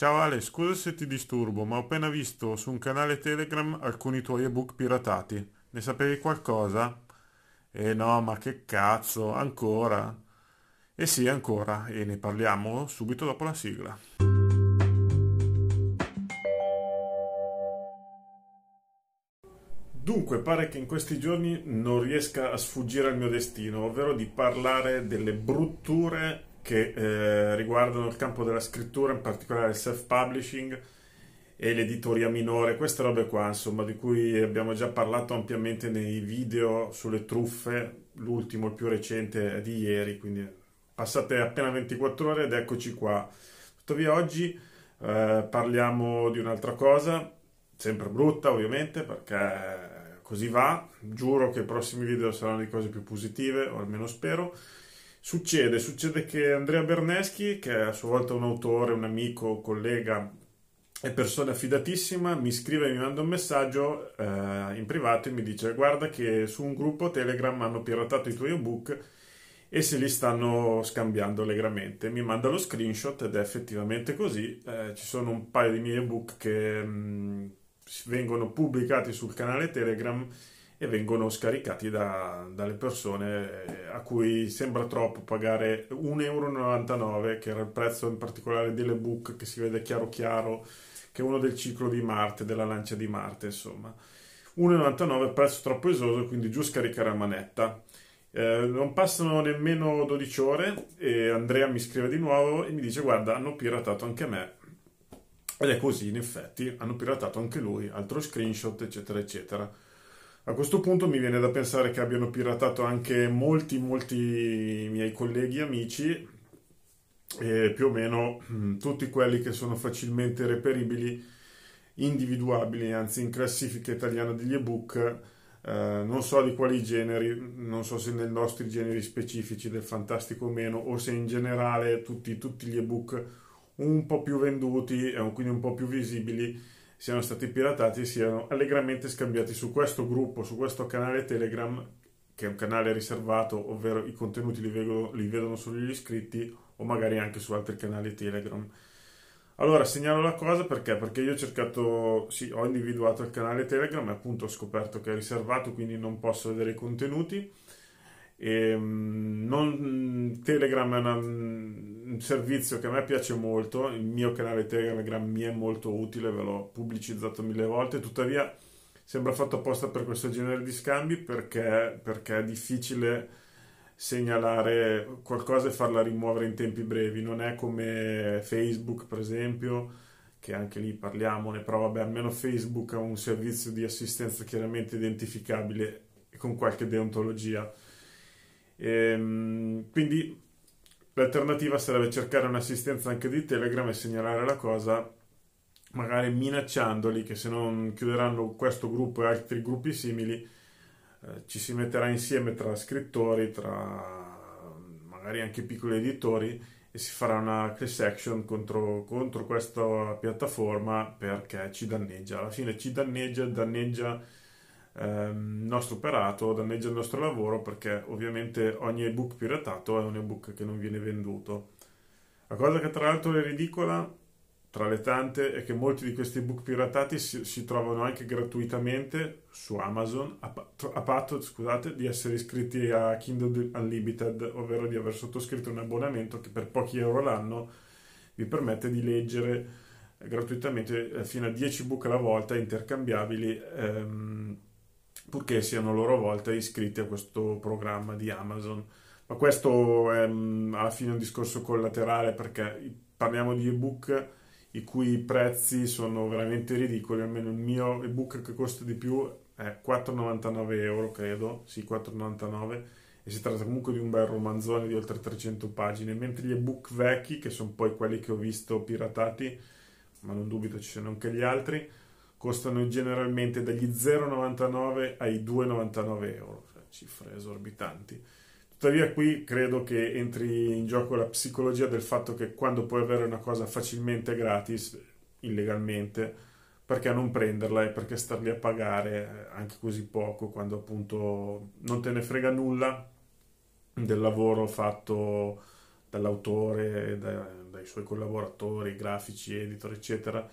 Ciao Ale, scusa se ti disturbo, ma ho appena visto su un canale Telegram alcuni tuoi ebook piratati. Ne sapevi qualcosa? Eh no, ma che cazzo, ancora? Eh sì, ancora, e ne parliamo subito dopo la sigla. Dunque, pare che in questi giorni non riesca a sfuggire al mio destino, ovvero di parlare delle brutture che riguardano il campo della scrittura, in particolare il self-publishing e l'editoria minore, queste robe qua, insomma, di cui abbiamo già parlato ampiamente nei video sulle truffe. L'ultimo, il più recente, è di ieri, quindi passate appena 24 ore ed eccoci qua. Tuttavia oggi parliamo di un'altra cosa, sempre brutta ovviamente, perché così va. Giuro che i prossimi video saranno di cose più positive, o almeno spero. Succede che Andrea Berneschi, che è a sua volta un autore, un amico, un collega e persona affidatissima, mi scrive e mi manda un messaggio in privato e mi dice: guarda che su un gruppo Telegram hanno piratato i tuoi ebook e se li stanno scambiando allegramente. Mi manda lo screenshot ed è effettivamente così. Ci sono un paio di miei ebook che vengono pubblicati sul canale Telegram e vengono scaricati dalle persone a cui sembra troppo pagare €1,99, che era il prezzo in particolare dell'ebook, che si vede chiaro, che è uno del ciclo di Marte, della Lancia di Marte, insomma. €1,99, prezzo troppo esoso, quindi giù scaricare a manetta. Non passano nemmeno 12 ore e Andrea mi scrive di nuovo e mi dice: guarda, hanno piratato anche me. Ed è così, in effetti, hanno piratato anche lui, altro screenshot, eccetera, eccetera. A questo punto mi viene da pensare che abbiano piratato anche molti miei colleghi e amici, e più o meno tutti quelli che sono facilmente reperibili, individuabili, anzi in classifica italiana degli ebook, non so di quali generi, non so se nei nostri generi specifici del fantastico o meno, o se in generale tutti gli ebook un po' più venduti e quindi un po' più visibili siano stati piratati e siano allegramente scambiati su questo gruppo, su questo canale Telegram, che è un canale riservato, ovvero i contenuti li vedono solo gli iscritti, o magari anche su altri canali Telegram. Allora, segnalo la cosa perché io ho individuato il canale Telegram e appunto ho scoperto che è riservato, quindi non posso vedere i contenuti. Telegram è un servizio che a me piace molto. Il mio canale Telegram mi è molto utile, ve l'ho pubblicizzato 1000 volte. Tuttavia sembra fatto apposta per questo genere di scambi, perché è difficile segnalare qualcosa e farla rimuovere in tempi brevi. Non è come Facebook, per esempio, che anche lì parliamone, però vabbè, almeno Facebook ha un servizio di assistenza chiaramente identificabile e con qualche deontologia. Quindi l'alternativa sarebbe cercare un'assistenza anche di Telegram e segnalare la cosa, magari minacciandoli che se non chiuderanno questo gruppo e altri gruppi simili ci si metterà insieme tra scrittori, tra magari anche piccoli editori, e si farà una class action contro questa piattaforma, perché ci danneggia. Alla fine ci danneggia nostro operato, danneggia il nostro lavoro, perché ovviamente ogni ebook piratato è un ebook che non viene venduto. La cosa che tra l'altro è ridicola, tra le tante, è che molti di questi ebook piratati si trovano anche gratuitamente su Amazon a patto, scusate, di essere iscritti a Kindle Unlimited, ovvero di aver sottoscritto un abbonamento che per pochi euro l'anno vi permette di leggere gratuitamente fino a 10 ebook alla volta, intercambiabili, purché siano a loro volta iscritti a questo programma di Amazon. Ma questo è alla fine un discorso collaterale, perché parliamo di ebook i cui prezzi sono veramente ridicoli. Almeno il mio ebook che costa di più è €4,99, credo, sì, €4,99, e si tratta comunque di un bel romanzone di oltre 300 pagine, mentre gli ebook vecchi, che sono poi quelli che ho visto piratati, ma non dubito ci siano anche gli altri, costano generalmente dagli €0,99 ai €2,99, cioè cifre esorbitanti. Tuttavia qui credo che entri in gioco la psicologia del fatto che quando puoi avere una cosa facilmente gratis, illegalmente, perché non prenderla e perché starli a pagare anche così poco, quando appunto non te ne frega nulla del lavoro fatto dall'autore, dai dai suoi collaboratori, grafici, editor, eccetera,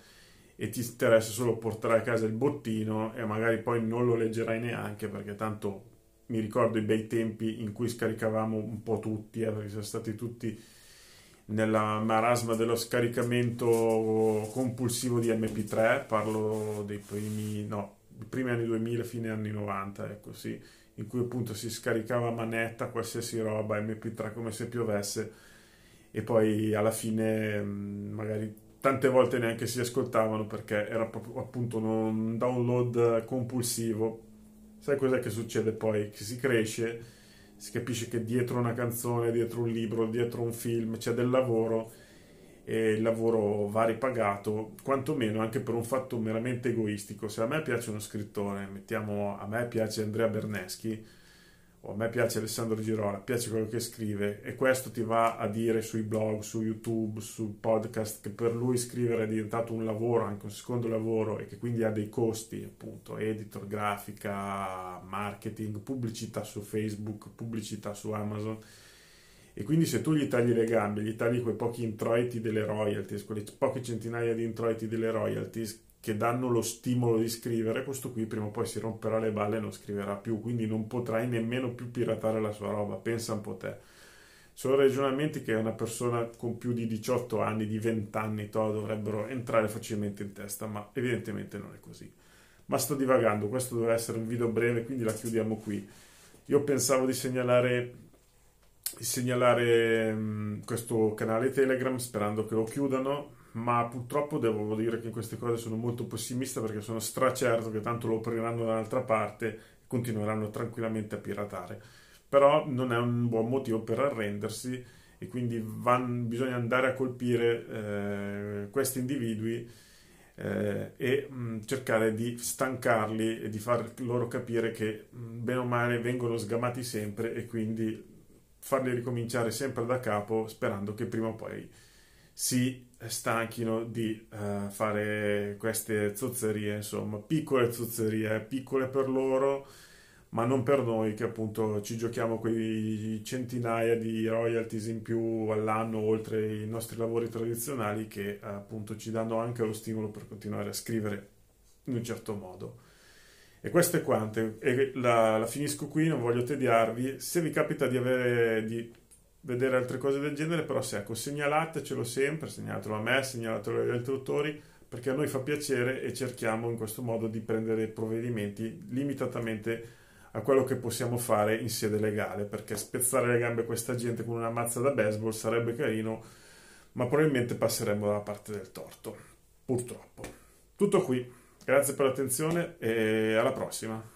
e ti interessa solo portare a casa il bottino e magari poi non lo leggerai neanche, perché tanto mi ricordo i bei tempi in cui scaricavamo un po' tutti, perché siamo stati tutti nella marasma dello scaricamento compulsivo di MP3, parlo dei primi anni 2000, fine anni 90, ecco sì, in cui appunto si scaricava manetta qualsiasi roba, MP3 come se piovesse, e poi alla fine magari tante volte neanche si ascoltavano perché era proprio appunto un download compulsivo. Sai cos'è che succede poi? Che si cresce, si capisce che dietro una canzone, dietro un libro, dietro un film c'è del lavoro, e il lavoro va ripagato, quantomeno anche per un fatto meramente egoistico. Se a me piace uno scrittore, mettiamo a me piace Andrea Berneschi o a me piace Alessandro Girola, piace quello che scrive, e questo ti va a dire sui blog, su YouTube, su podcast, che per lui scrivere è diventato un lavoro, anche un secondo lavoro, e che quindi ha dei costi, appunto, editor, grafica, marketing, pubblicità su Facebook, pubblicità su Amazon, e quindi se tu gli tagli le gambe, gli tagli quei pochi introiti delle royalties, quelle poche centinaia di introiti delle royalties che danno lo stimolo di scrivere, questo qui prima o poi si romperà le balle e non scriverà più, quindi non potrai nemmeno più piratare la sua roba, pensa un po' te. Sono ragionamenti che una persona con più di 18 anni, di 20 anni, dovrebbero entrare facilmente in testa, ma evidentemente non è così. Ma sto divagando, questo doveva essere un video breve, quindi la chiudiamo qui. Io pensavo di segnalare questo canale Telegram sperando che lo chiudano, ma purtroppo devo dire che in queste cose sono molto pessimista, perché sono stracerto che tanto lo apriranno dall'altra parte e continueranno tranquillamente a piratare. Però non è un buon motivo per arrendersi, e quindi bisogna andare a colpire questi individui e cercare di stancarli e di far loro capire che bene o male vengono sgamati sempre, e quindi farli ricominciare sempre da capo, sperando che prima o poi si stanchino di fare queste zozzerie, insomma, piccole zozzerie, piccole per loro, ma non per noi, che appunto ci giochiamo quei centinaia di royalties in più all'anno, oltre i nostri lavori tradizionali, che appunto ci danno anche lo stimolo per continuare a scrivere in un certo modo. E questo è quanto, e la finisco qui, non voglio tediarvi. Se vi capita di vedere altre cose del genere, però se ecco, segnalatecelo sempre, segnalatelo a me, segnalatelo agli altri autori, perché a noi fa piacere e cerchiamo in questo modo di prendere provvedimenti limitatamente a quello che possiamo fare in sede legale, perché spezzare le gambe a questa gente con una mazza da baseball sarebbe carino, ma probabilmente passeremmo dalla parte del torto, purtroppo. Tutto qui, grazie per l'attenzione e alla prossima.